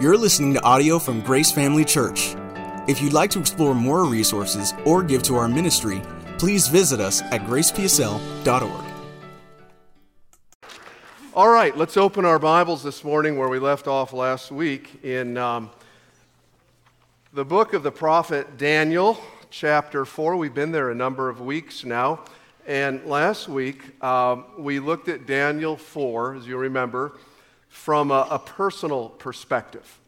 You're listening to audio from Grace Family Church. If you'd like to explore more resources or give to our ministry, please visit us at gracepsl.org. All right, let's open our Bibles this morning where we left off last week in the book of the prophet Daniel, chapter 4. We've been there a number of weeks now. And last week, we looked at Daniel 4, as you remember, from a personal perspective.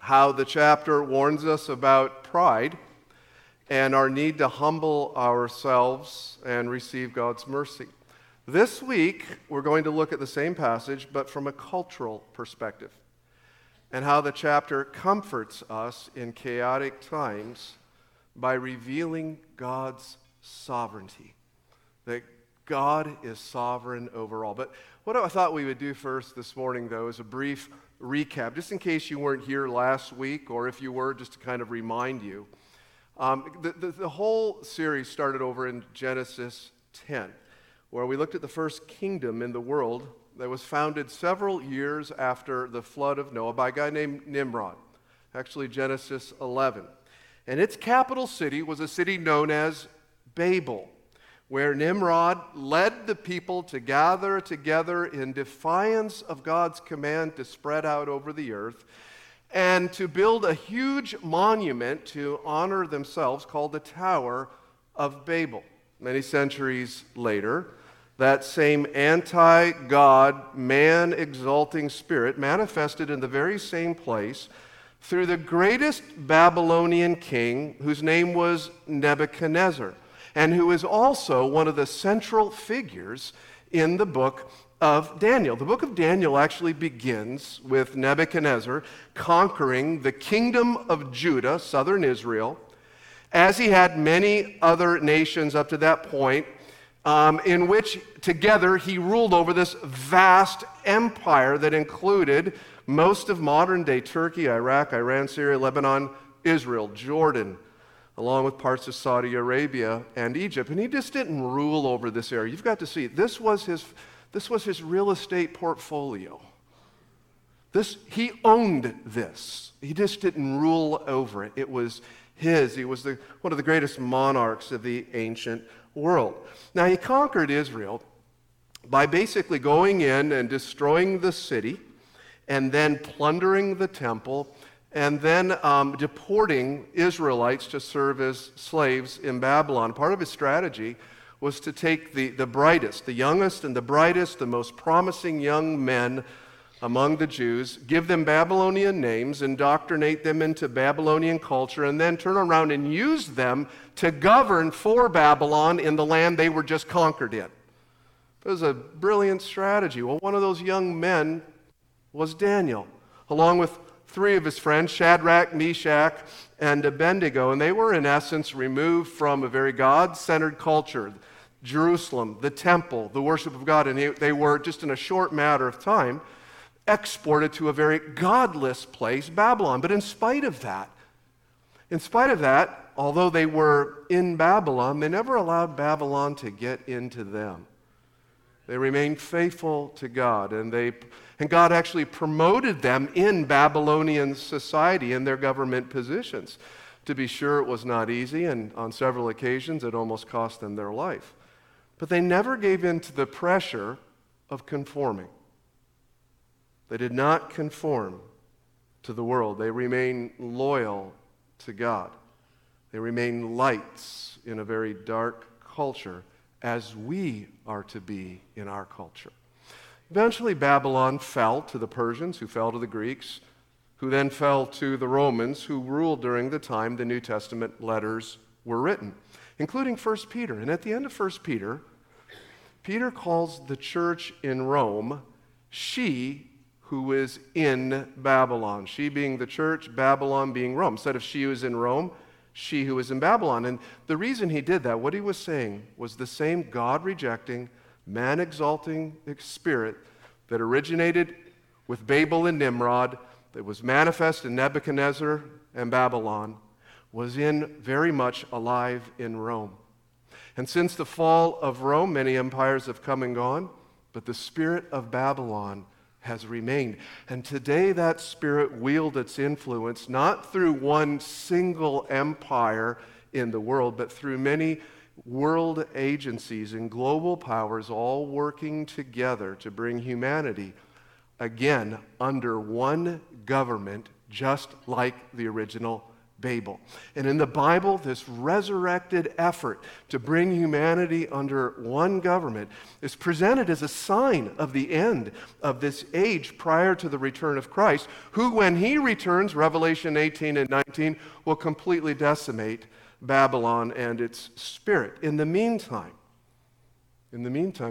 How the chapter warns us about pride and our need to humble ourselves and receive God's mercy. This week, we're going to look at the same passage, but from a cultural perspective, and how the chapter comforts us in chaotic times by revealing God's sovereignty. That God is sovereign over all. But what I thought we would do first this morning, though, is a brief recap, just in case you weren't here last week, or if you were, just to kind of remind you. The whole series started over in Genesis 10, where we looked at the first kingdom in the world that was founded several years after the flood of Noah by a guy named Nimrod, actually Genesis 11. And its capital city was a city known as Babel, where Nimrod led the people to gather together in defiance of God's command to spread out over the earth and to build a huge monument to honor themselves called the Tower of Babel. Many centuries later, that same anti-God, man-exalting spirit manifested in the very same place through the greatest Babylonian king, whose name was Nebuchadnezzar, and who is also one of the central figures in the book of Daniel. The book of Daniel actually begins with Nebuchadnezzar conquering the kingdom of Judah, southern Israel, as he had many other nations up to that point, in which together he ruled over this vast empire that included most of modern-day Turkey, Iraq, Iran, Syria, Lebanon, Israel, Jordan, along with parts of Saudi Arabia and Egypt. And he just didn't rule over this area. You've got to see, this was his real estate portfolio. He owned this. He just didn't rule over it. It was his. He was one of the greatest monarchs of the ancient world. Now, he conquered Israel by basically going in and destroying the city and then plundering the temple and then deporting Israelites to serve as slaves in Babylon. Part of his strategy was to take the brightest, the youngest and the brightest, the most promising young men among the Jews, give them Babylonian names, indoctrinate them into Babylonian culture, and then turn around and use them to govern for Babylon in the land they were just conquered in. It was a brilliant strategy. Well, one of those young men was Daniel, along with three of his friends, Shadrach, Meshach, and Abednego, and they were in essence removed from a very God-centered culture, Jerusalem, the temple, the worship of God, and they were, just in a short matter of time, exported to a very godless place, Babylon. But in spite of that, although they were in Babylon, they never allowed Babylon to get into them. They remained faithful to God, and God actually promoted them in Babylonian society in their government positions. To be sure, it was not easy, and on several occasions it almost cost them their life. But they never gave in to the pressure of conforming. They did not conform to the world. They remained loyal to God. They remained lights in a very dark culture, as we are to be in our culture. Eventually, Babylon fell to the Persians, who fell to the Greeks, who then fell to the Romans, who ruled during the time the New Testament letters were written, including 1 Peter. And at the end of 1 Peter, Peter calls the church in Rome, she who is in Babylon. She being the church, Babylon being Rome. Instead of she who is in Rome, she who is in Babylon. And the reason he did that, what he was saying, was the same God-rejecting, man-exalting spirit that originated with Babel and Nimrod, that was manifest in Nebuchadnezzar and Babylon, was very much alive in Rome. And since the fall of Rome, many empires have come and gone, but the spirit of Babylon has remained. And today that spirit wields its influence not through one single empire in the world, but through many world agencies and global powers all working together to bring humanity again under one government, just like the original Babel. And in the Bible, this resurrected effort to bring humanity under one government is presented as a sign of the end of this age prior to the return of Christ, who, when he returns, Revelation 18 and 19, will completely decimate Babylon and its spirit. In the meantime,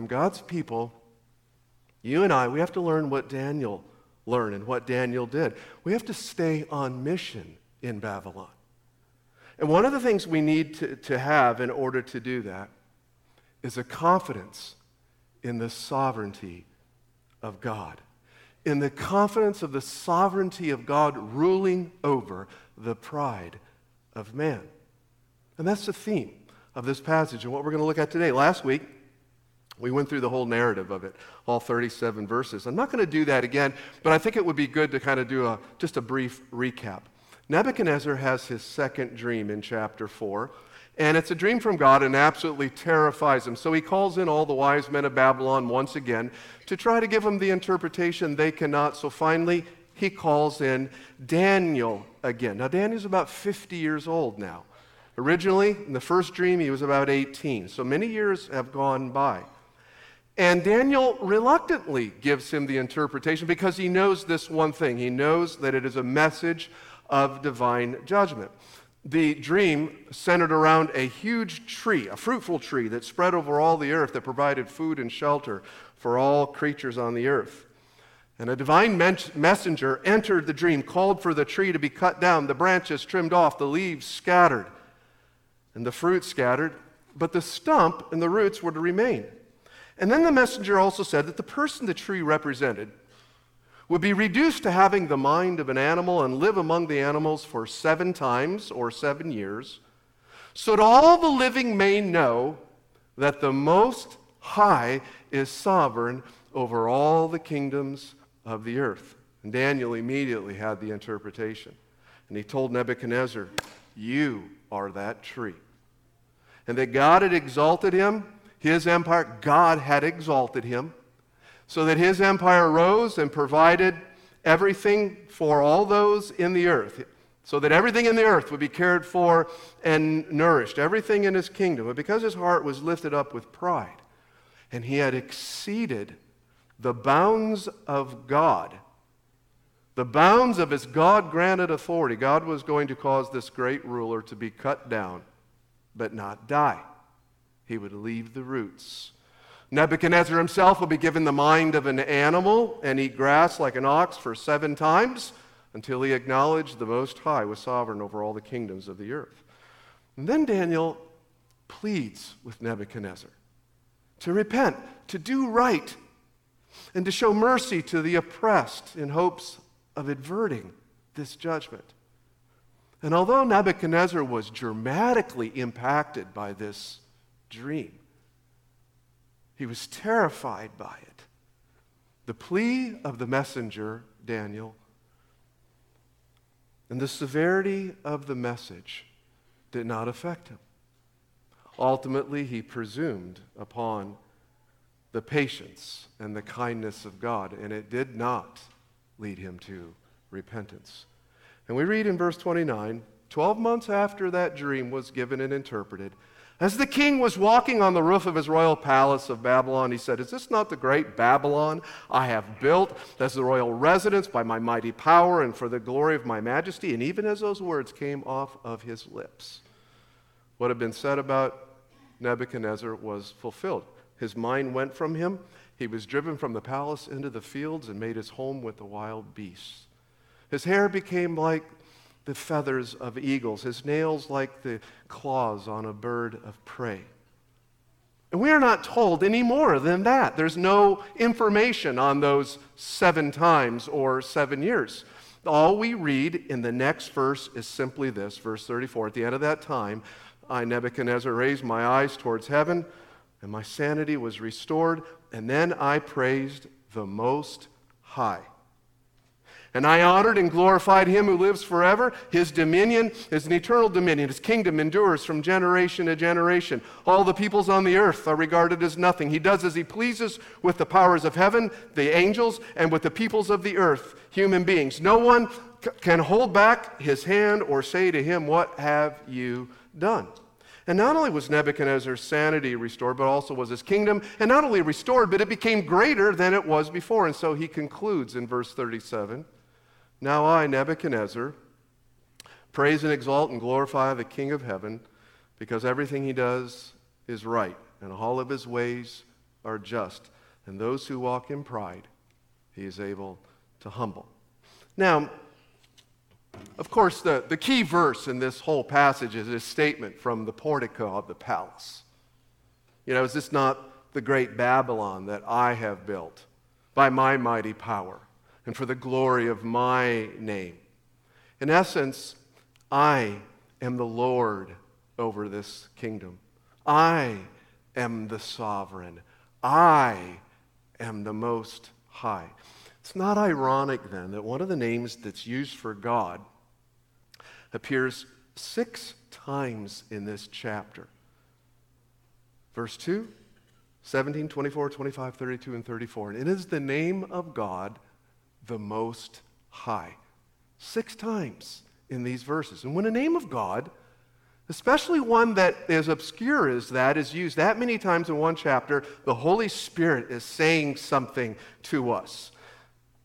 God's people, you and I, we have to learn what Daniel learned and what Daniel did. We have to stay on mission in Babylon. And one of the things we need to have in order to do that is a confidence in the sovereignty of God. In the confidence of the sovereignty of God ruling over the pride of man. And that's the theme of this passage and what we're going to look at today. Last week, we went through the whole narrative of it, all 37 verses. I'm not going to do that again, but I think it would be good to kind of do just a brief recap. Nebuchadnezzar has his second dream in chapter 4, and it's a dream from God and absolutely terrifies him. So he calls in all the wise men of Babylon once again to try to give him the interpretation they cannot. So finally, he calls in Daniel again. Now, Daniel's about 50 years old now. Originally, in the first dream, he was about 18. So many years have gone by. And Daniel reluctantly gives him the interpretation because he knows this one thing. He knows that it is a message of divine judgment. The dream centered around a huge tree, a fruitful tree that spread over all the earth that provided food and shelter for all creatures on the earth. And a divine messenger entered the dream, called for the tree to be cut down, the branches trimmed off, the leaves scattered, and the fruit scattered, but the stump and the roots were to remain. And then the messenger also said that the person the tree represented would be reduced to having the mind of an animal and live among the animals for 7 times or 7 years, so that all the living may know that the Most High is sovereign over all the kingdoms of the earth. And Daniel immediately had the interpretation. And he told Nebuchadnezzar, "You are that tree." And that God had exalted him, his empire, God had exalted him, so that his empire rose and provided everything for all those in the earth, so that everything in the earth would be cared for and nourished, everything in his kingdom. But because his heart was lifted up with pride, and he had exceeded the bounds of God, the bounds of his God-granted authority, God was going to cause this great ruler to be cut down, but not die. He would leave the roots. Nebuchadnezzar himself will be given the mind of an animal and eat grass like an ox for 7 times until he acknowledged the Most High was sovereign over all the kingdoms of the earth. And then Daniel pleads with Nebuchadnezzar to repent, to do right, and to show mercy to the oppressed in hopes of averting this judgment. And although Nebuchadnezzar was dramatically impacted by this dream, he was terrified by it. The plea of the messenger, Daniel, and the severity of the message did not affect him. Ultimately, he presumed upon the patience and the kindness of God, and it did not lead him to repentance. And we read in verse 29, 12 months after that dream was given and interpreted, as the king was walking on the roof of his royal palace of Babylon, he said, "Is this not the great Babylon I have built as the royal residence by my mighty power and for the glory of my majesty?" And even as those words came off of his lips, what had been said about Nebuchadnezzar was fulfilled. His mind went from him. He was driven from the palace into the fields and made his home with the wild beasts. His hair became like the feathers of eagles, his nails like the claws on a bird of prey. And we are not told any more than that. There's no information on those 7 times or 7 years. All we read in the next verse is simply this, verse 34. "At the end of that time, I, Nebuchadnezzar, raised my eyes towards heaven, and my sanity was restored, and then I praised the Most high. And I honored and glorified him who lives forever. His dominion is an eternal dominion. His kingdom endures from generation to generation. All the peoples on the earth are regarded as nothing. He does as he pleases with the powers of heaven, the angels, and with the peoples of the earth, human beings. No one can hold back his hand or say to him, "What have you done?" And not only was Nebuchadnezzar's sanity restored, but also was his kingdom. And not only restored, but it became greater than it was before. And so he concludes in verse 37. Now I, Nebuchadnezzar, praise and exalt and glorify the King of heaven, because everything he does is right, and all of his ways are just. And those who walk in pride, he is able to humble. Now, of course, the key verse in this whole passage is his statement from the portico of the palace. You know, is this not the great Babylon that I have built by my mighty power? And for the glory of my name. In essence, I am the Lord over this kingdom. I am the sovereign. I am the Most High. It's not ironic then that one of the names that's used for God appears 6 times in this chapter. Verse 2, 17, 24, 25, 32, and 34. And it is the name of God, the Most High. 6 times in these verses. And when a name of God, especially one that is obscure as that, is used that many times in one chapter, the Holy Spirit is saying something to us.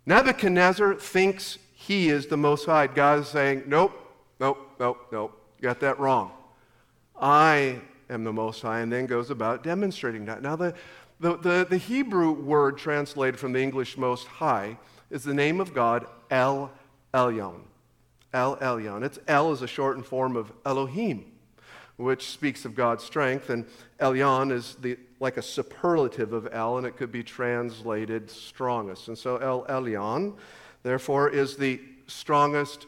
Nebuchadnezzar thinks he is the Most High. God is saying, nope. You got that wrong. I am the Most High, and then goes about demonstrating that. Now, the Hebrew word translated from the English Most High is the name of God, El Elyon. El Elyon. It's El is a shortened form of Elohim, which speaks of God's strength, and Elyon is like a superlative of El, and it could be translated strongest. And so El Elyon, therefore, is the strongest,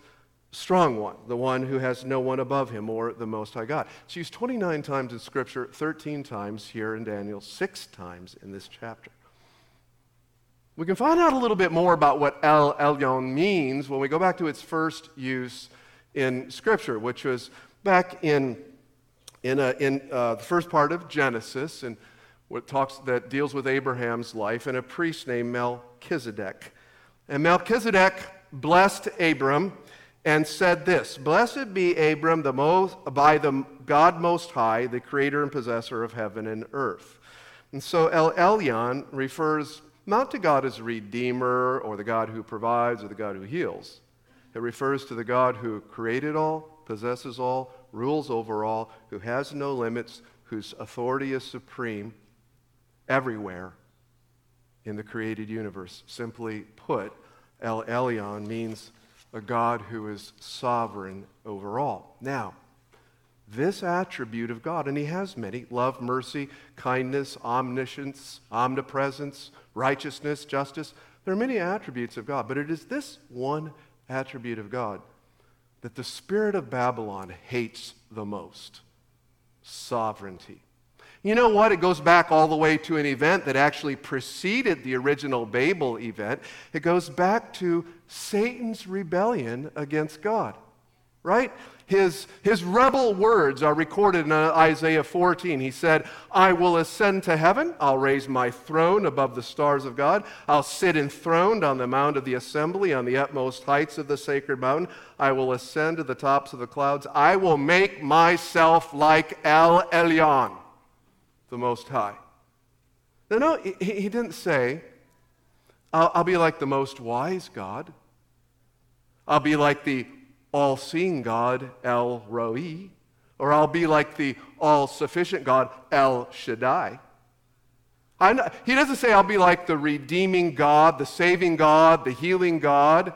strong one, the one who has no one above him, or the Most High God. It's used 29 times in Scripture, 13 times here in Daniel, 6 times in this chapter. We can find out a little bit more about what El Elyon means when we go back to its first use in Scripture, which was back in the first part of Genesis, and that deals with Abraham's life, and a priest named Melchizedek. And Melchizedek blessed Abram and said this, "Blessed be Abram by the God Most High, the creator and possessor of heaven and earth." And so El Elyon refers not to God as Redeemer, or the God who provides, or the God who heals. It refers to the God who created all, possesses all, rules over all, who has no limits, whose authority is supreme everywhere in the created universe. Simply put, El Elyon means a God who is sovereign over all. Now, this attribute of God, and he has many, love, mercy, kindness, omniscience, omnipresence, righteousness, justice. There are many attributes of God, but it is this one attribute of God that the spirit of Babylon hates the most: sovereignty. You know what? It goes back all the way to an event that actually preceded the original Babel event. It goes back to Satan's rebellion against God, right? His rebel words are recorded in Isaiah 14. He said, "I will ascend to heaven. I'll raise my throne above the stars of God. I'll sit enthroned on the mount of the assembly, on the utmost heights of the sacred mountain. I will ascend to the tops of the clouds. I will make myself like El Elyon, the Most High." Now, no, he didn't say, I'll be like the most wise God. I'll be like the all-seeing God, El Roi, or I'll be like the all-sufficient God, El Shaddai. He doesn't say I'll be like the redeeming God, the saving God, the healing God,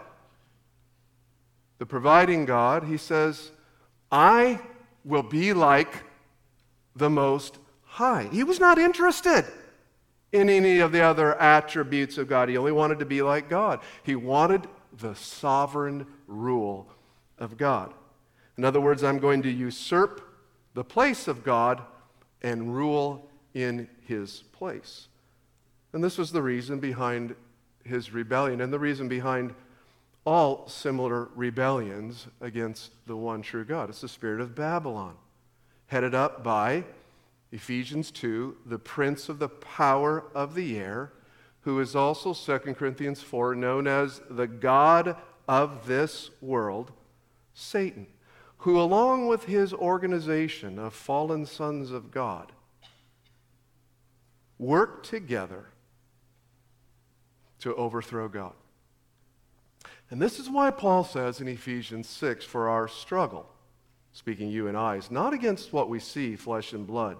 the providing God. He says, I will be like the Most High. He was not interested in any of the other attributes of God. He only wanted to be like God. He wanted the sovereign rule of God. In other words, I'm going to usurp the place of God and rule in his place. And this was the reason behind his rebellion and the reason behind all similar rebellions against the one true God. It's the spirit of Babylon, headed up by Ephesians 2, the prince of the power of the air, who is also, 2 Corinthians 4, known as the god of this world, Satan, who along with his organization of fallen sons of God, work together to overthrow God. And this is why Paul says in Ephesians 6, for our struggle, speaking you and I, is not against what we see, flesh and blood,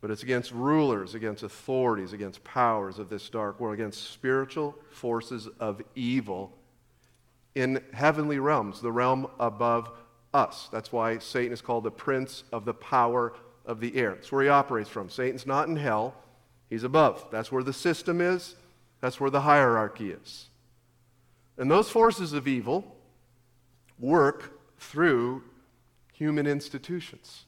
but it's against rulers, against authorities, against powers of this dark world, against spiritual forces of evil in heavenly realms, the realm above us. That's why Satan is called the prince of the power of the air. That's where he operates from. Satan's not in hell. He's above. That's where the system is. That's where the hierarchy is. And those forces of evil work through human institutions.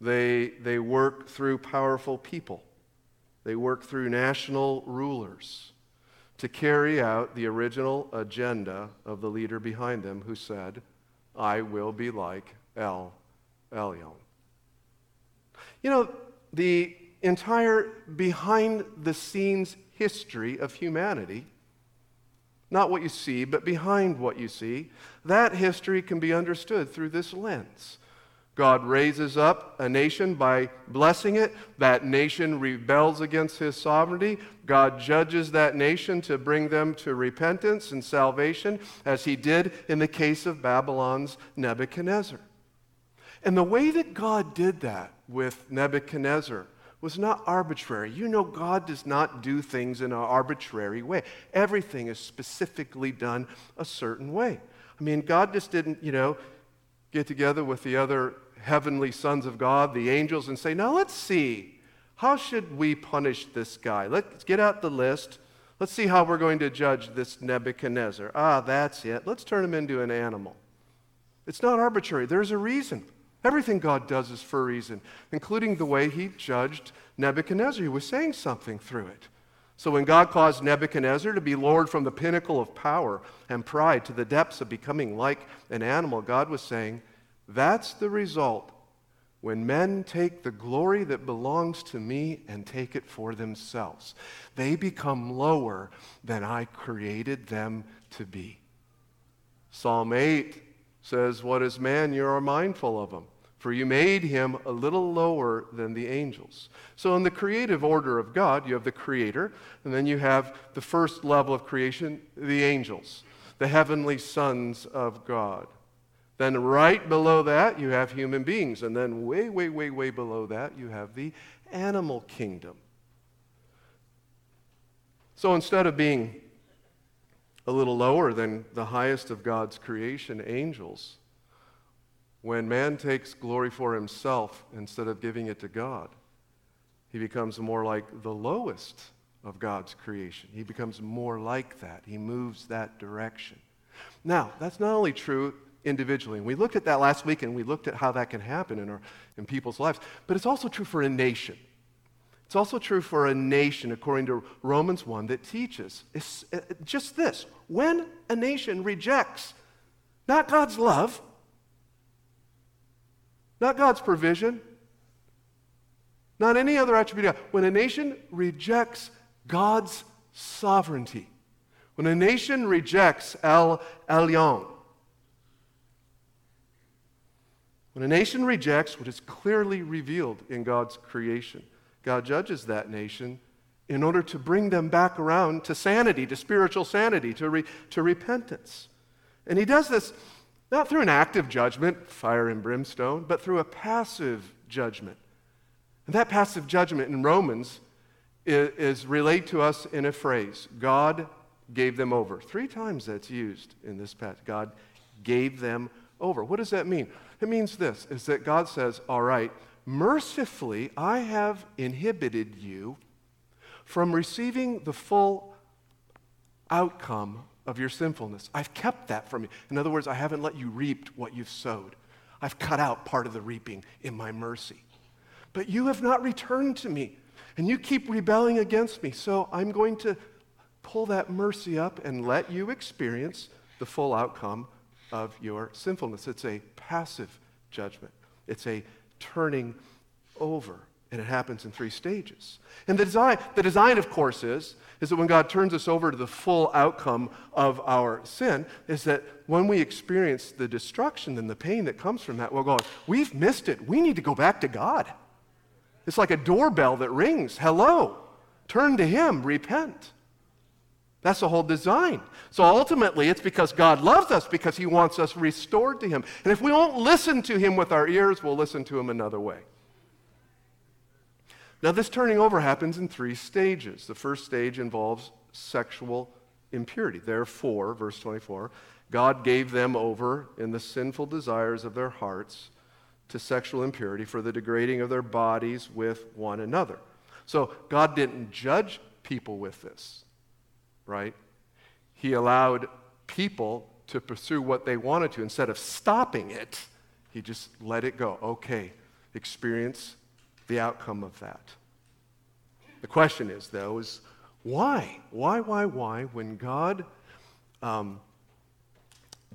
They work through powerful people. They work through national rulers to carry out the original agenda of the leader behind them who said, I will be like El Elyon. You know, the entire behind-the-scenes history of humanity, not what you see, but behind what you see, that history can be understood through this lens. God raises up a nation by blessing it. That nation rebels against his sovereignty. God judges that nation to bring them to repentance and salvation, as he did in the case of Babylon's Nebuchadnezzar. And the way that God did that with Nebuchadnezzar was not arbitrary. You know, God does not do things in an arbitrary way. Everything is specifically done a certain way. I mean, God just didn't, get together with the other heavenly sons of God, the angels, and say, now let's see, how should we punish this guy? Let's get out the list. Let's see how we're going to judge this Nebuchadnezzar. Ah, that's it. Let's turn him into an animal. It's not arbitrary. There's a reason. Everything God does is for a reason, including the way he judged Nebuchadnezzar. He was saying something through it. So when God caused Nebuchadnezzar to be lured from the pinnacle of power and pride to the depths of becoming like an animal, God was saying, that's the result when men take the glory that belongs to me and take it for themselves. They become lower than I created them to be. Psalm 8 says, what is man? You are mindful of him, for you made him a little lower than the angels. So in the creative order of God, you have the creator, and then you have the first level of creation, the angels, the heavenly sons of God. Then right below that, you have human beings, and then way, way, way, way below that, you have the animal kingdom. So instead of being a little lower than the highest of God's creation, angels, when man takes glory for himself instead of giving it to God, he becomes more like the lowest of God's creation. He becomes more like that. He moves that direction. Now, that's not only true individually, and we looked at that last week, and we looked at how that can happen in people's lives, but it's also true for a nation. It's also true for a nation, according to Romans 1, that teaches just this. When a nation rejects not God's love, not God's provision, not any other attribute, when a nation rejects God's sovereignty, when a nation rejects El Elyon, when a nation rejects what is clearly revealed in God's creation, God judges that nation in order to bring them back around to sanity, to spiritual sanity, to repentance. And he does this not through an active judgment, fire and brimstone, but through a passive judgment. And that passive judgment in Romans is relayed to us in a phrase, God gave them over. 3 times that's used in this passage, God gave them over. What does that mean? It means this, is that God says, all right, mercifully, I have inhibited you from receiving the full outcome of your sinfulness. I've kept that from you. In other words, I haven't let you reap what you've sowed. I've cut out part of the reaping in my mercy. But you have not returned to me, and you keep rebelling against me, so I'm going to pull that mercy up and let you experience the full outcome of your sinfulness. It's a passive judgment. It's a turning over, and it happens in three stages. And the design, of course, is that when God turns us over to the full outcome of our sin, is that when we experience the destruction and the pain that comes from that, we'll go, we've missed it. We need to go back to God. It's like a doorbell that rings. Hello. Turn to Him. Repent. That's the whole design. So ultimately, it's because God loves us, because He wants us restored to Him. And if we won't listen to Him with our ears, we'll listen to Him another way. Now, this turning over happens in three stages. The first stage involves sexual impurity. Therefore, verse 24, God gave them over in the sinful desires of their hearts to sexual impurity for the degrading of their bodies with one another. So God didn't judge people with this, right? He allowed people to pursue what they wanted to. Instead of stopping it, He just let it go. Okay, experience the outcome of that. The question is, though, is why? Why, when God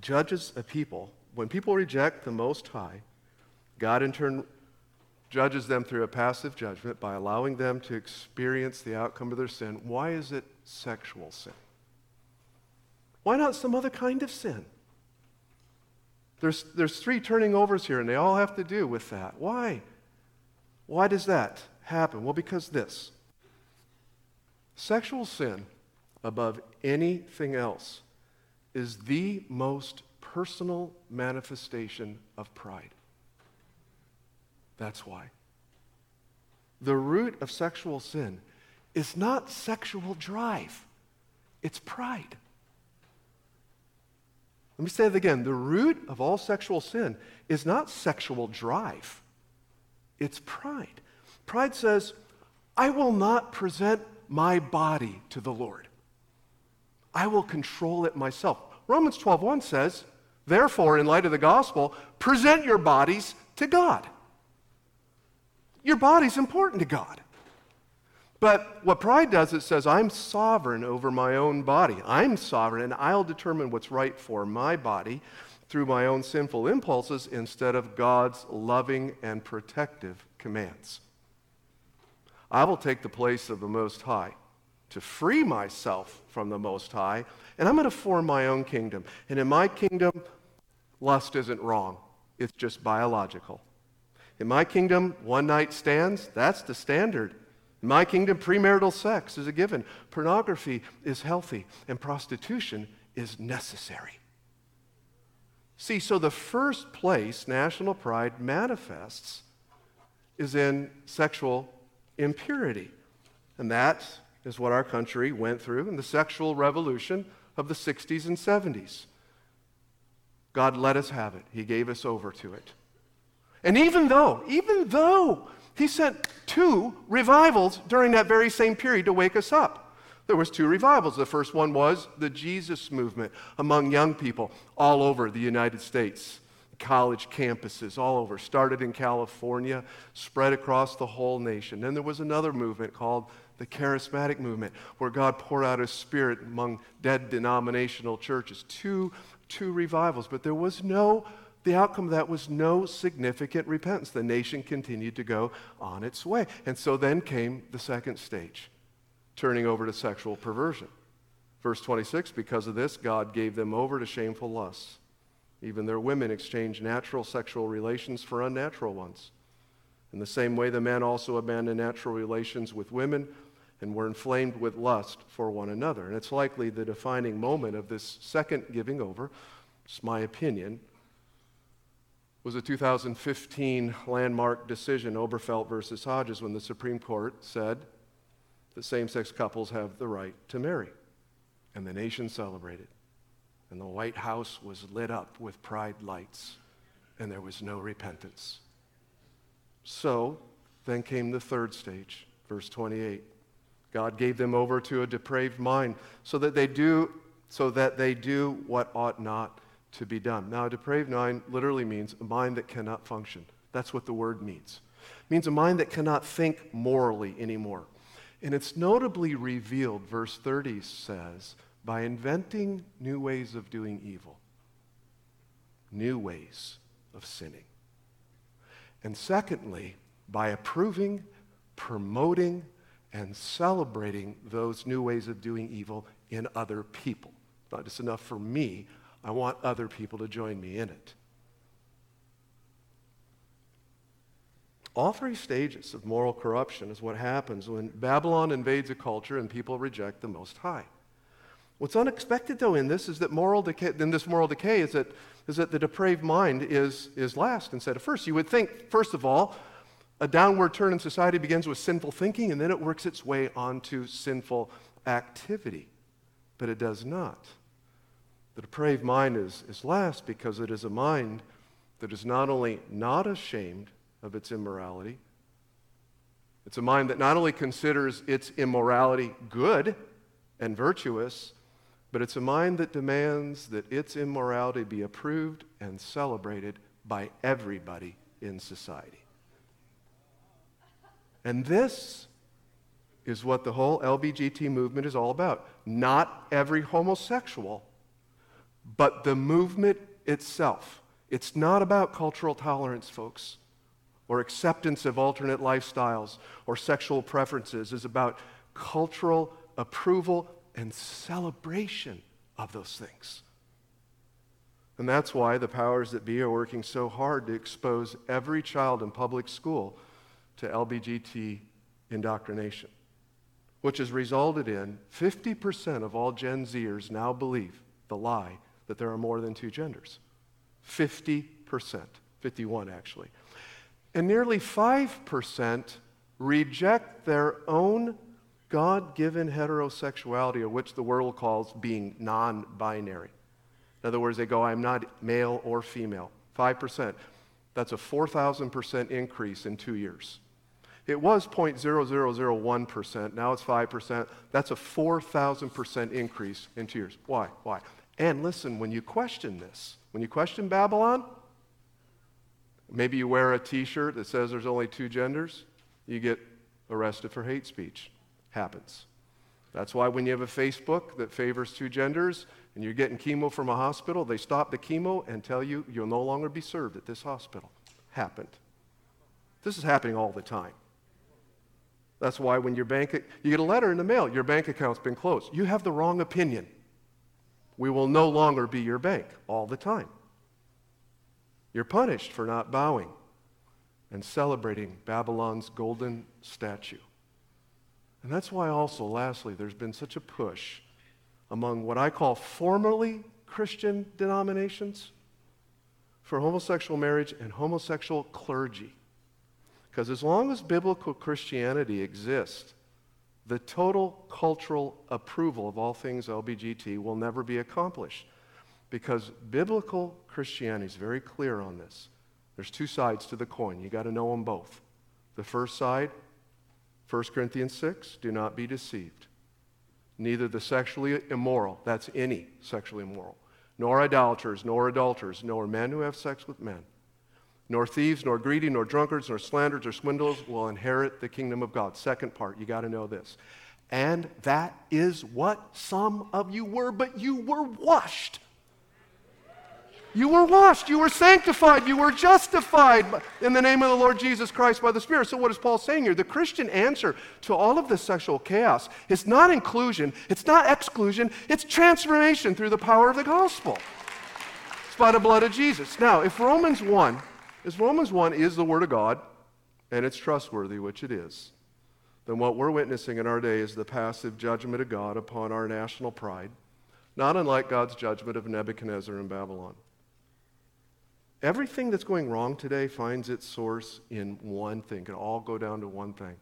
judges a people, when people reject the Most High, God in turn judges them through a passive judgment by allowing them to experience the outcome of their sin. Why is it sexual sin? Why not some other kind of sin? There's three turning overs here, and they all have to do with that. Why? Why does that happen? Well, because this. Sexual sin, above anything else, is the most personal manifestation of pride. That's why. The root of sexual sin is not sexual drive. It's pride. Let me say it again. The root of all sexual sin is not sexual drive. It's pride. Pride says, I will not present my body to the Lord. I will control it myself. Romans 12:1 says, therefore, in light of the gospel, present your bodies to God. Your body's important to God. But what pride does, it says, I'm sovereign over my own body. I'm sovereign, and I'll determine what's right for my body through my own sinful impulses instead of God's loving and protective commands. I will take the place of the Most High to free myself from the Most High, and I'm going to form my own kingdom. And in my kingdom, lust isn't wrong. It's just biological. In my kingdom, one-night stands, that's the standard. In my kingdom, premarital sex is a given. Pornography is healthy, and prostitution is necessary. See, so the first place national pride manifests is in sexual impurity. And that is what our country went through in the sexual revolution of the 60s and 70s. God let us have it. He gave us over to it. And even though He sent two revivals during that very same period to wake us up. There was two revivals. The first one was the Jesus movement among young people all over the United States, college campuses all over. Started in California, spread across the whole nation. Then there was another movement called the charismatic movement, where God poured out His Spirit among dead denominational churches. Two revivals, but the outcome of that was no significant repentance. The nation continued to go on its way. And so then came the second stage, turning over to sexual perversion. Verse 26, because of this, God gave them over to shameful lusts. Even their women exchanged natural sexual relations for unnatural ones. In the same way, the men also abandoned natural relations with women and were inflamed with lust for one another. And it's likely the defining moment of this second giving over, it's my opinion, was a 2015 landmark decision, Oberfeld versus Hodges, when the Supreme Court said that same-sex couples have the right to marry. And the nation celebrated. And the White House was lit up with pride lights. And there was no repentance. So, then came the third stage, verse 28. God gave them over to a depraved mind so that they do what ought not to be done. Now, a depraved mind literally means a mind that cannot function. That's what the word means. It means a mind that cannot think morally anymore. And it's notably revealed, verse 30 says, by inventing new ways of doing evil, new ways of sinning. And secondly, by approving, promoting, and celebrating those new ways of doing evil in other people. Not just enough for me, I want other people to join me in it. All three stages of moral corruption is what happens when Babylon invades a culture and people reject the Most High. What's unexpected, though, in this is that moral decay is that the depraved mind is last instead of first. You would think, first of all, a downward turn in society begins with sinful thinking, and then it works its way onto sinful activity. But it does not. The depraved mind is last because it is a mind that is not only not ashamed of its immorality, it's a mind that not only considers its immorality good and virtuous, but it's a mind that demands that its immorality be approved and celebrated by everybody in society. And this is what the whole LGBT movement is all about. Not every homosexual, but the movement itself. It's not about cultural tolerance, folks, or acceptance of alternate lifestyles or sexual preferences. It's about cultural approval and celebration of those things. And that's why the powers that be are working so hard to expose every child in public school to LGBT indoctrination, which has resulted in 50% of all Gen Zers now believe the lie that there are more than two genders. 50%, 51 actually. And nearly 5% reject their own God-given heterosexuality, or which the world calls being non-binary. In other words, they go, I'm not male or female. 5%. That's a 4,000% increase in 2 years. It was 0.0001%. Now it's 5%. That's a 4,000% increase in 2 years. Why? And listen, when you question this, when you question Babylon, maybe you wear a T-shirt that says there's only two genders, you get arrested for hate speech. Happens. That's why when you have a Facebook that favors two genders and you're getting chemo from a hospital, they stop the chemo and tell you you'll no longer be served at this hospital. Happened. This is happening all the time. That's why when you get a letter in the mail, your bank account's been closed. You have the wrong opinion. We will no longer be your bank. All the time. You're punished for not bowing and celebrating Babylon's golden statue. And that's why also, lastly, there's been such a push among what I call formerly Christian denominations for homosexual marriage and homosexual clergy. Because as long as biblical Christianity exists, the total cultural approval of all things LGBT will never be accomplished. Because biblical Christianity is very clear on this. There's two sides to the coin. You got to know them both. The first side, 1 Corinthians 6, do not be deceived. Neither the sexually immoral, that's any sexually immoral, nor idolaters, nor adulterers, nor men who have sex with men, nor thieves, nor greedy, nor drunkards, nor slanderers, or swindlers will inherit the kingdom of God. Second part, you got to know this. And that is what some of you were, but you were washed. You were washed, you were sanctified, you were justified in the name of the Lord Jesus Christ by the Spirit. So what is Paul saying here? The Christian answer to all of this sexual chaos is not inclusion, it's not exclusion, it's transformation through the power of the gospel. It's by the blood of Jesus. Now, if Romans 1 is the Word of God, and it's trustworthy, which it is, then what we're witnessing in our day is the passive judgment of God upon our national pride, not unlike God's judgment of Nebuchadnezzar in Babylon. Everything that's going wrong today finds its source in one thing. It can all go down to one thing.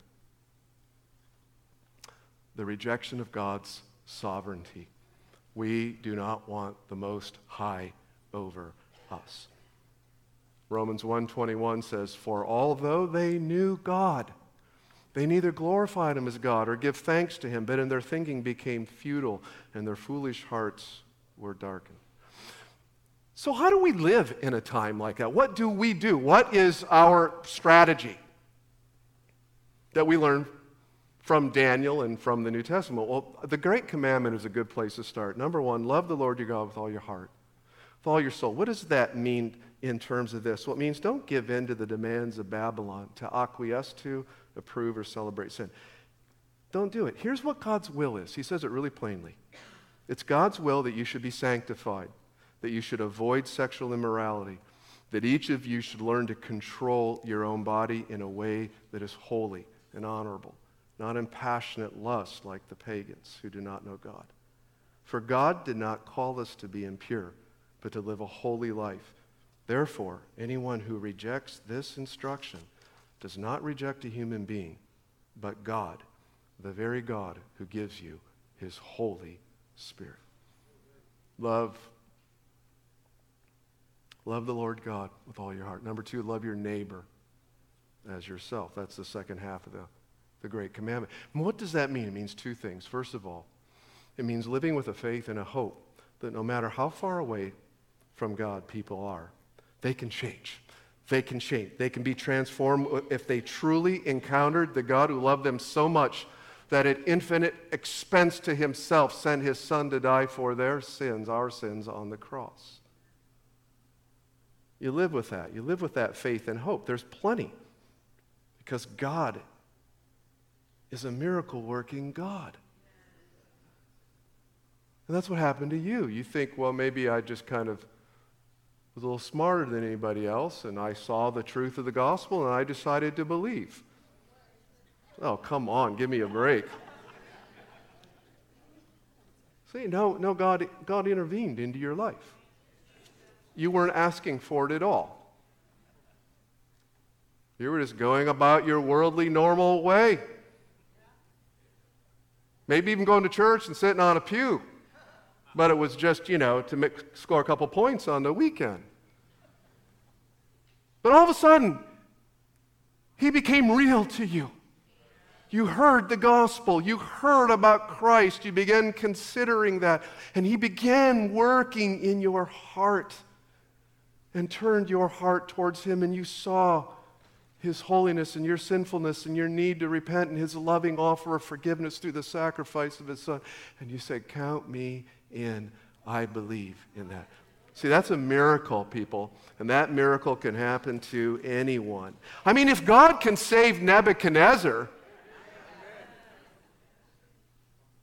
The rejection of God's sovereignty. We do not want the Most High over us. Romans 1:21 says, "For although they knew God, they neither glorified Him as God or give thanks to Him, but in their thinking became futile, and their foolish hearts were darkened." So how do we live in a time like that? What do we do? What is our strategy that we learn from Daniel and from the New Testament. Well, the Great Commandment is a good place to start. Number one, love the Lord your God with all your heart, with all your soul. What does that mean in terms of this? Well, it means don't give in to the demands of Babylon to acquiesce to, approve, or celebrate sin. Don't do it. Here's what God's will is. He says it really plainly. It's God's will that you should be sanctified, that you should avoid sexual immorality, that each of you should learn to control your own body in a way that is holy and honorable, not in passionate lust like the pagans who do not know God. For God did not call us to be impure, but to live a holy life. Therefore, anyone who rejects this instruction does not reject a human being, but God, the very God who gives you his Holy Spirit. Love the Lord God with all your heart. Number two, love your neighbor as yourself. That's the second half of the Great Commandment. And what does that mean? It means two things. First of all, it means living with a faith and a hope that no matter how far away from God people are, they can change. They can change. They can be transformed if they truly encountered the God who loved them so much that at infinite expense to himself sent his son to die for their sins, our sins, on the cross. You live with that. You live with that faith and hope. There's plenty because God is a miracle-working God. And that's what happened to you. You think, well, maybe I just kind of was a little smarter than anybody else, and I saw the truth of the gospel, and I decided to believe. Oh, come on, give me a break. See, no, God intervened into your life. You weren't asking for it at all. You were just going about your worldly, normal way. Maybe even going to church and sitting on a pew. But it was just, to score a couple points on the weekend. But all of a sudden, he became real to you. You heard the gospel. You heard about Christ. You began considering that. And he began working in your heart and turned your heart towards him. And you saw his holiness and your sinfulness and your need to repent and his loving offer of forgiveness through the sacrifice of his son. And you said, count me in. I believe in that. See, that's a miracle, people, and that miracle can happen to anyone. I mean, if God can save Nebuchadnezzar,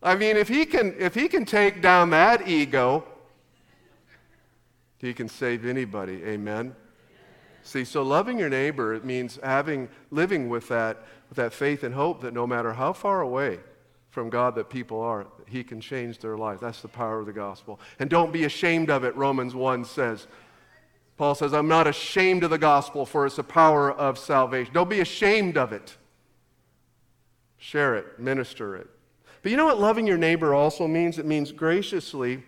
I mean, if he can take down that ego, he can save anybody. Amen. See, so loving your neighbor, it means living with that faith and hope that no matter how far away from God that people are, he can change their life. That's the power of the gospel. And don't be ashamed of it, Romans 1 says. Paul says, I'm not ashamed of the gospel, for it's the power of salvation. Don't be ashamed of it. Share it, minister it. But you know what loving your neighbor also means? It means graciously,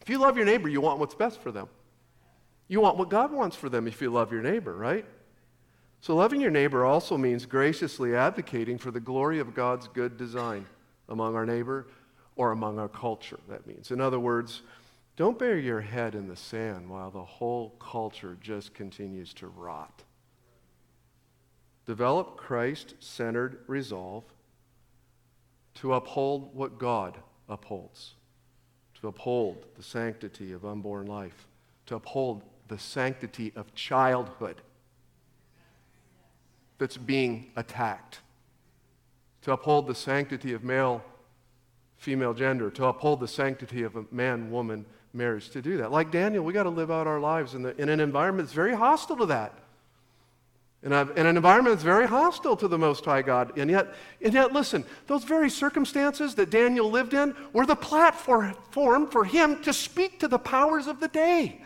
if you love your neighbor, you want what's best for them. You want what God wants for them if you love your neighbor, right? So loving your neighbor also means graciously advocating for the glory of God's good design among our neighbor or among our culture, that means. In other words, don't bury your head in the sand while the whole culture just continues to rot. Develop Christ-centered resolve to uphold what God upholds, to uphold the sanctity of unborn life, to uphold the sanctity of childhood that's being attacked, to uphold the sanctity of male-female gender, to uphold the sanctity of a man-woman marriage, to do that. Like Daniel, we got to live out our lives in an environment that's very hostile to that, in an environment that's very hostile to the Most High God. And yet, listen, those very circumstances that Daniel lived in were the platform for him to speak to the powers of the day.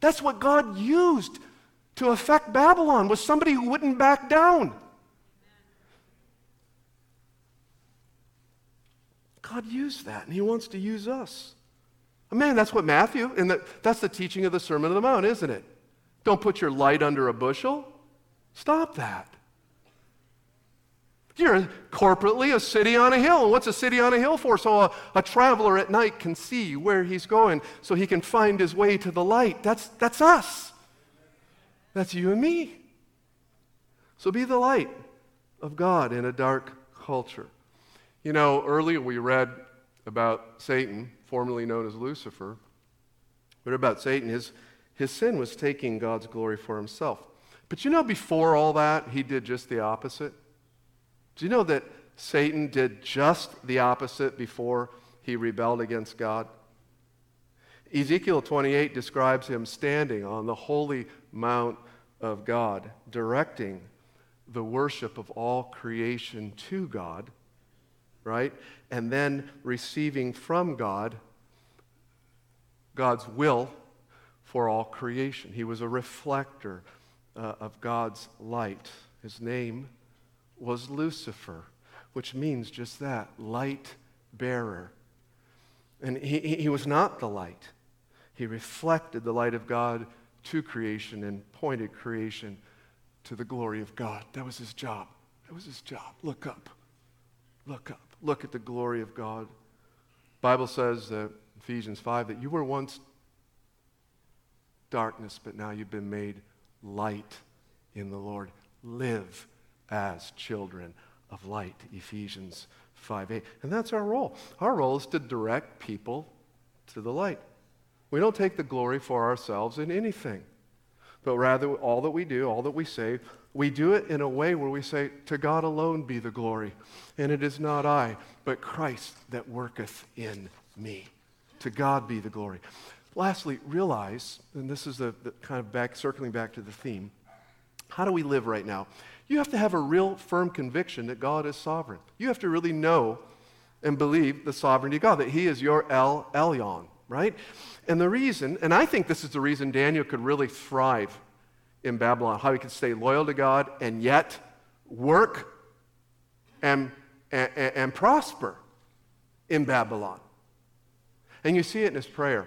That's what God used to affect Babylon, was somebody who wouldn't back down. God used that, and he wants to use us. Oh, man, that's what Matthew, that's the teaching of the Sermon on the Mount, isn't it? Don't put your light under a bushel. Stop that. You're corporately a city on a hill. And what's a city on a hill for? So a traveler at night can see where he's going, so he can find his way to the light. That's us. That's you and me. So be the light of God in a dark culture. You know, earlier we read about Satan, formerly known as Lucifer, but about Satan, his sin was taking God's glory for himself. But you know, before all that, he did just the opposite. Do you know that Satan did just the opposite before he rebelled against God? Ezekiel 28 describes him standing on the holy mount of God, directing the worship of all creation to God, right? And then receiving from God God's will for all creation. He was a reflector of God's light. His name was Lucifer, which means just that, light bearer. And he was not the light. He reflected the light of God to creation and pointed creation to the glory of God. That was his job. That was his job. Look up. Look up. Look at the glory of God. The Bible says that Ephesians 5, that you were once darkness, but now you've been made light in the Lord. Live as children of light, Ephesians 5:8. And that's our role. Our role is to direct people to the light. We don't take the glory for ourselves in anything, but rather all that we do, all that we say, we do it in a way where we say, to God alone be the glory, and it is not I, but Christ that worketh in me. To God be the glory. Lastly, realize, and this is the kind of circling back to the theme, how do we live right now? You have to have a real firm conviction that God is sovereign. You have to really know and believe the sovereignty of God, that he is your El Elyon, right? And the reason, and I think this is the reason Daniel could really thrive in Babylon, how he could stay loyal to God and yet work and prosper in Babylon. And you see it in his prayer,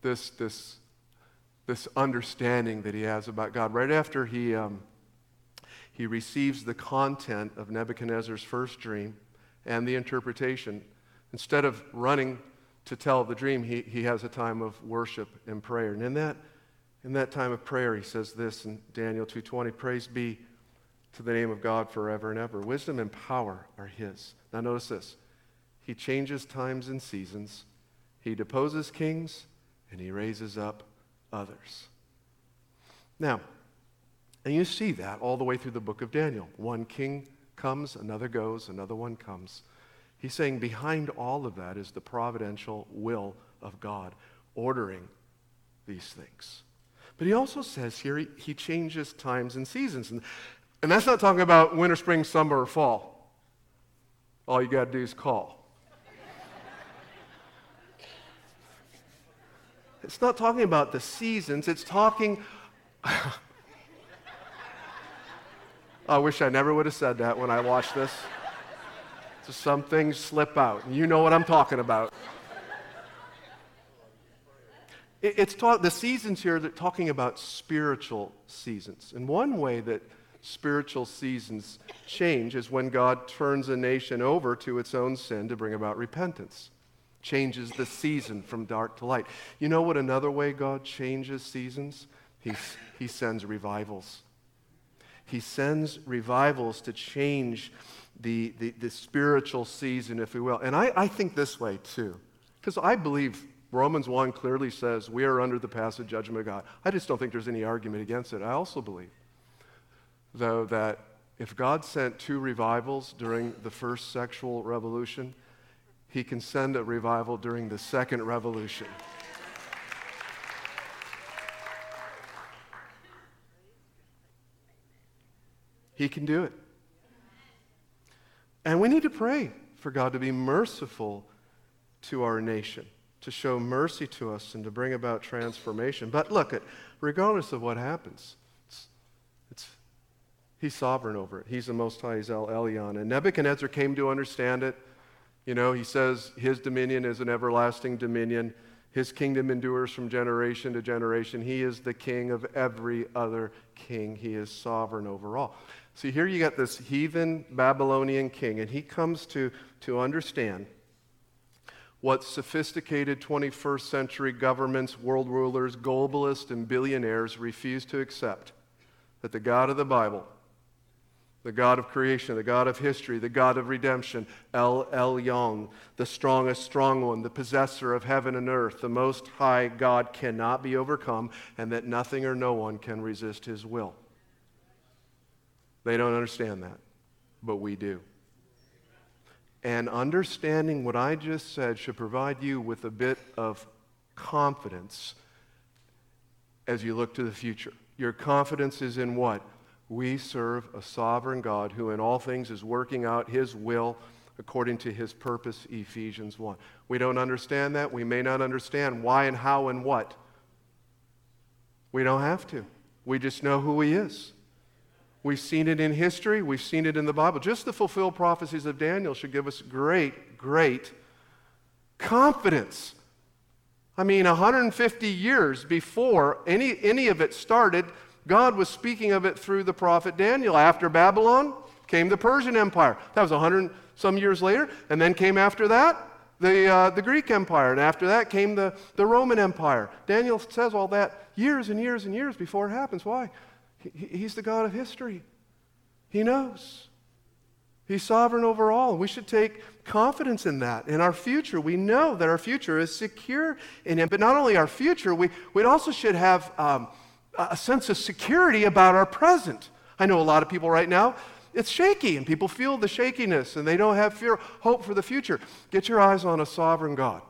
this understanding that he has about God. Right after he receives the content of Nebuchadnezzar's first dream and the interpretation, instead of running to tell the dream, he has a time of worship and prayer. And in that time of prayer, he says this in Daniel 2:20, praise be to the name of God forever and ever. Wisdom and power are his. Now notice this. He changes times and seasons. He deposes kings, and he raises up others. Now, and you see that all the way through the book of Daniel. One king comes, another goes, another one comes. He's saying behind all of that is the providential will of God ordering these things. But he also says here he changes times and seasons. And that's not talking about winter, spring, summer, or fall. All you got to do is call. It's not talking about the seasons. It's talking... I wish I never would have said that when I watched this. So some things slip out. You know what I'm talking about. The seasons here, they're talking about spiritual seasons. And one way that spiritual seasons change is when God turns a nation over to its own sin to bring about repentance. Changes the season from dark to light. You know what another way God changes seasons? He sends revivals. He sends revivals to change the spiritual season, if you will. And I think this way too, because I believe Romans 1 clearly says we are under the passive judgment of God. I just don't think there's any argument against it. I also believe, though, that if God sent two revivals during the first sexual revolution, he can send a revival during the second revolution. He can do it. And we need to pray for God to be merciful to our nation, to show mercy to us and to bring about transformation. But look, regardless of what happens, he's sovereign over it. He's the Most High, he's El Elyon. And Nebuchadnezzar came to understand it. You know, he says his dominion is an everlasting dominion. His kingdom endures from generation to generation. He is the king of every other king. He is sovereign over all. See, here you got this heathen Babylonian king, and he comes to understand what sophisticated 21st century governments, world rulers, globalists, and billionaires refuse to accept, that the God of the Bible the God of creation, the God of history, the God of redemption, El Elyon, the strongest, strong one, the possessor of heaven and earth, the most high God cannot be overcome, and that nothing or no one can resist his will. They don't understand that, but we do. And understanding what I just said should provide you with a bit of confidence as you look to the future. Your confidence is in what? We serve a sovereign God who in all things is working out his will according to his purpose, Ephesians 1. We don't understand that. We may not understand why and how and what. We don't have to. We just know who he is. We've seen it in history. We've seen it in the Bible. Just the fulfilled prophecies of Daniel should give us great, great confidence. I mean, 150 years before any of it started, God was speaking of it through the prophet Daniel. After Babylon came the Persian Empire. That was 100-some years later. And then came after that the Greek Empire. And after that came the Roman Empire. Daniel says all that years and years and years before it happens. Why? He's the God of history. He knows. He's sovereign over all. We should take confidence in that. In our future, we know that our future is secure in him. But not only our future, we also should have a sense of security about our present. I know a lot of people right now, it's shaky, and people feel the shakiness, and they don't have fear, hope for the future. Get your eyes on a sovereign God.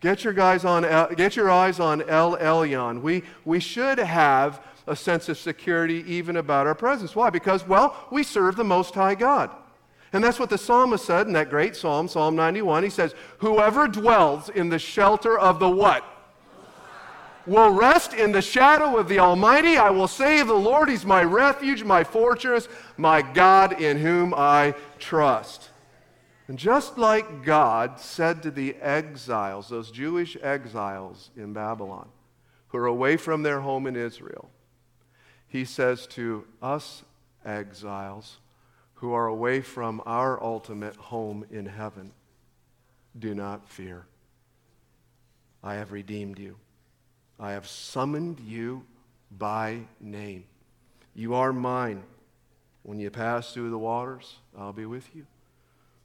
Get your eyes on El Elyon. We should have a sense of security even about our presence. Why? Because, well, we serve the Most High God. And that's what the psalmist said in that great psalm, Psalm 91. He says, whoever dwells in the shelter of the what? Will rest in the shadow of the Almighty. I will say of the Lord, he's my refuge, my fortress, my God in whom I trust. And just like God said to the exiles, those Jewish exiles in Babylon, who are away from their home in Israel, he says to us exiles who are away from our ultimate home in heaven, do not fear. I have redeemed you. I have summoned you by name. You are mine. When you pass through the waters, I'll be with you.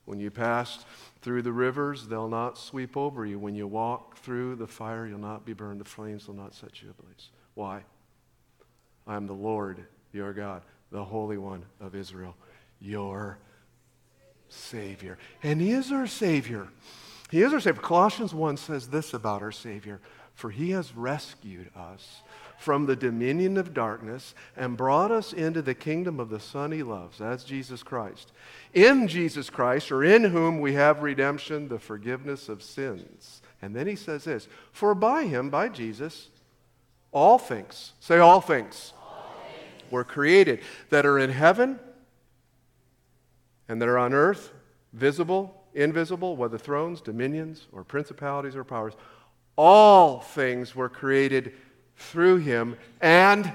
When you pass through the rivers, they'll not sweep over you. When you walk through the fire, you'll not be burned. The flames will not set you ablaze. Why? I am the Lord, your God, the Holy One of Israel, your Savior. And he is our Savior. He is our Savior. Colossians 1 says this about our Savior. For he has rescued us from the dominion of darkness and brought us into the kingdom of the Son he loves. That's Jesus Christ. In Jesus Christ, or in whom we have redemption, the forgiveness of sins. And then he says this, for by him, by Jesus, all things, say all things, were created that are in heaven and that are on earth, visible, invisible, whether thrones, dominions, or principalities or powers. All things were created through him, and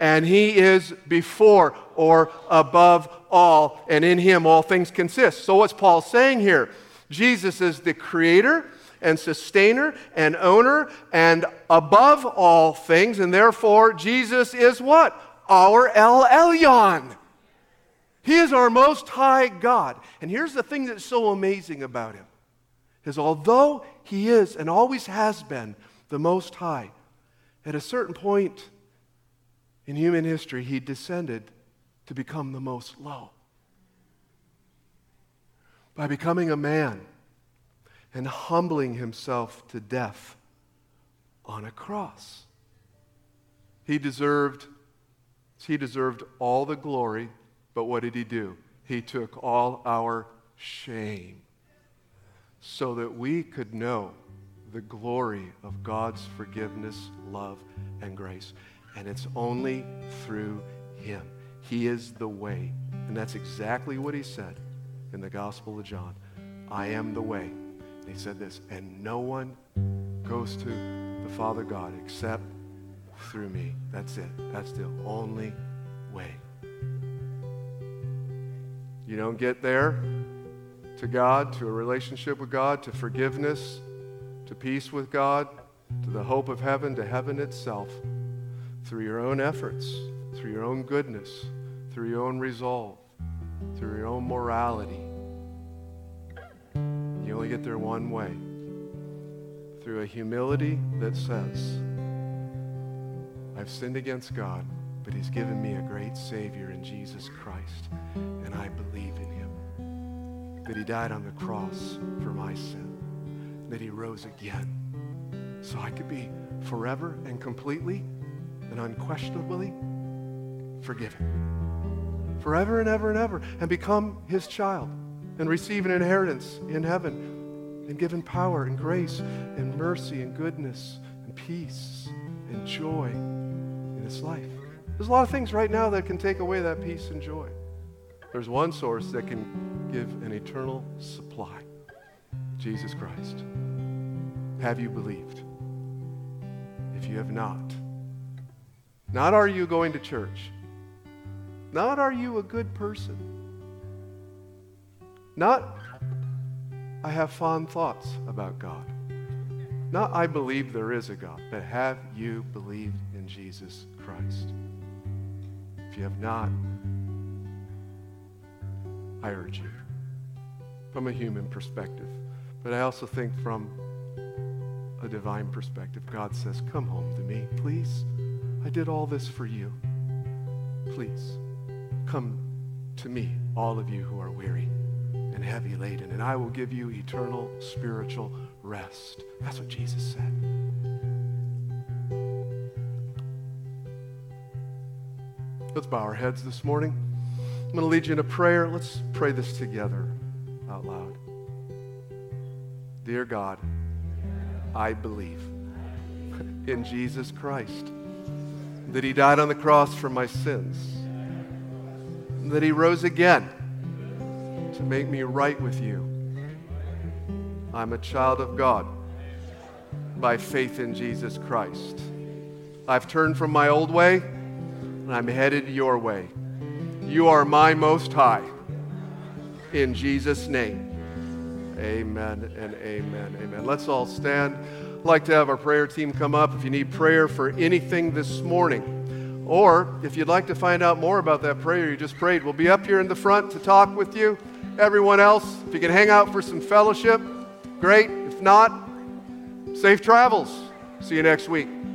he is before or above all, and in him all things consist. So what's Paul saying here? Jesus is the creator and sustainer and owner and above all things, and therefore Jesus is what? Our El Elyon. He is our Most High God. And here's the thing that's so amazing about him. Is although he is and always has been the Most High, at a certain point in human history, he descended to become the Most Low by becoming a man and humbling himself to death on a cross. He deserved all the glory, but what did he do? He took all our shame, so that we could know the glory of God's forgiveness, love, and grace. And it's only through him. He is the way. And that's exactly what he said in the Gospel of John. I am the way. And he said this, and no one goes to the Father God except through me. That's it. That's the only way. You don't get there to God, to a relationship with God, to forgiveness, to peace with God, to the hope of heaven, to heaven itself, through your own efforts, through your own goodness, through your own resolve, through your own morality. You only get there one way, through a humility that says, I've sinned against God, but he's given me a great Savior in Jesus Christ, and I believe in him, that he died on the cross for my sin, that he rose again so I could be forever and completely and unquestionably forgiven forever and ever and become his child and receive an inheritance in heaven and given power and grace and mercy and goodness and peace and joy in his life. There's a lot of things right now that can take away that peace and joy. There's one source that can give an eternal supply, Jesus Christ. Have you believed? If you have not are you going to church? Not are you a good person? Not I have fond thoughts about God. Not I believe there is a God, but have you believed in Jesus Christ? If you have not, I urge you from a human perspective, but I also think from a divine perspective. God says, come home to me, please. I did all this for you. Please, come to me, all of you who are weary and heavy laden, and I will give you eternal spiritual rest. That's what Jesus said. Let's bow our heads this morning. I'm going to lead you in a prayer. Let's pray this together out loud. Dear God, I believe in Jesus Christ, that he died on the cross for my sins, that he rose again to make me right with you. I'm a child of God by faith in Jesus Christ. I've turned from my old way, and I'm headed your way. You are my Most High. In Jesus' name, amen and amen, amen. Let's all stand. I'd like to have our prayer team come up if you need prayer for anything this morning. Or if you'd like to find out more about that prayer you just prayed, we'll be up here in the front to talk with you. Everyone else, if you can hang out for some fellowship, great. If not, safe travels. See you next week.